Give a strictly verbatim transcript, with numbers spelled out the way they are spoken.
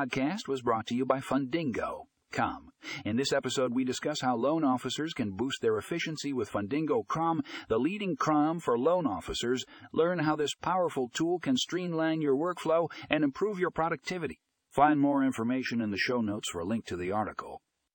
podcast was brought to you by Fundingo dot com. In this episode, we discuss how loan officers can boost their efficiency with Fundingo dot com, the leading C R M for loan officers. Learn how this powerful tool can streamline your workflow and improve your productivity. Find more information in the show notes for a link to the article.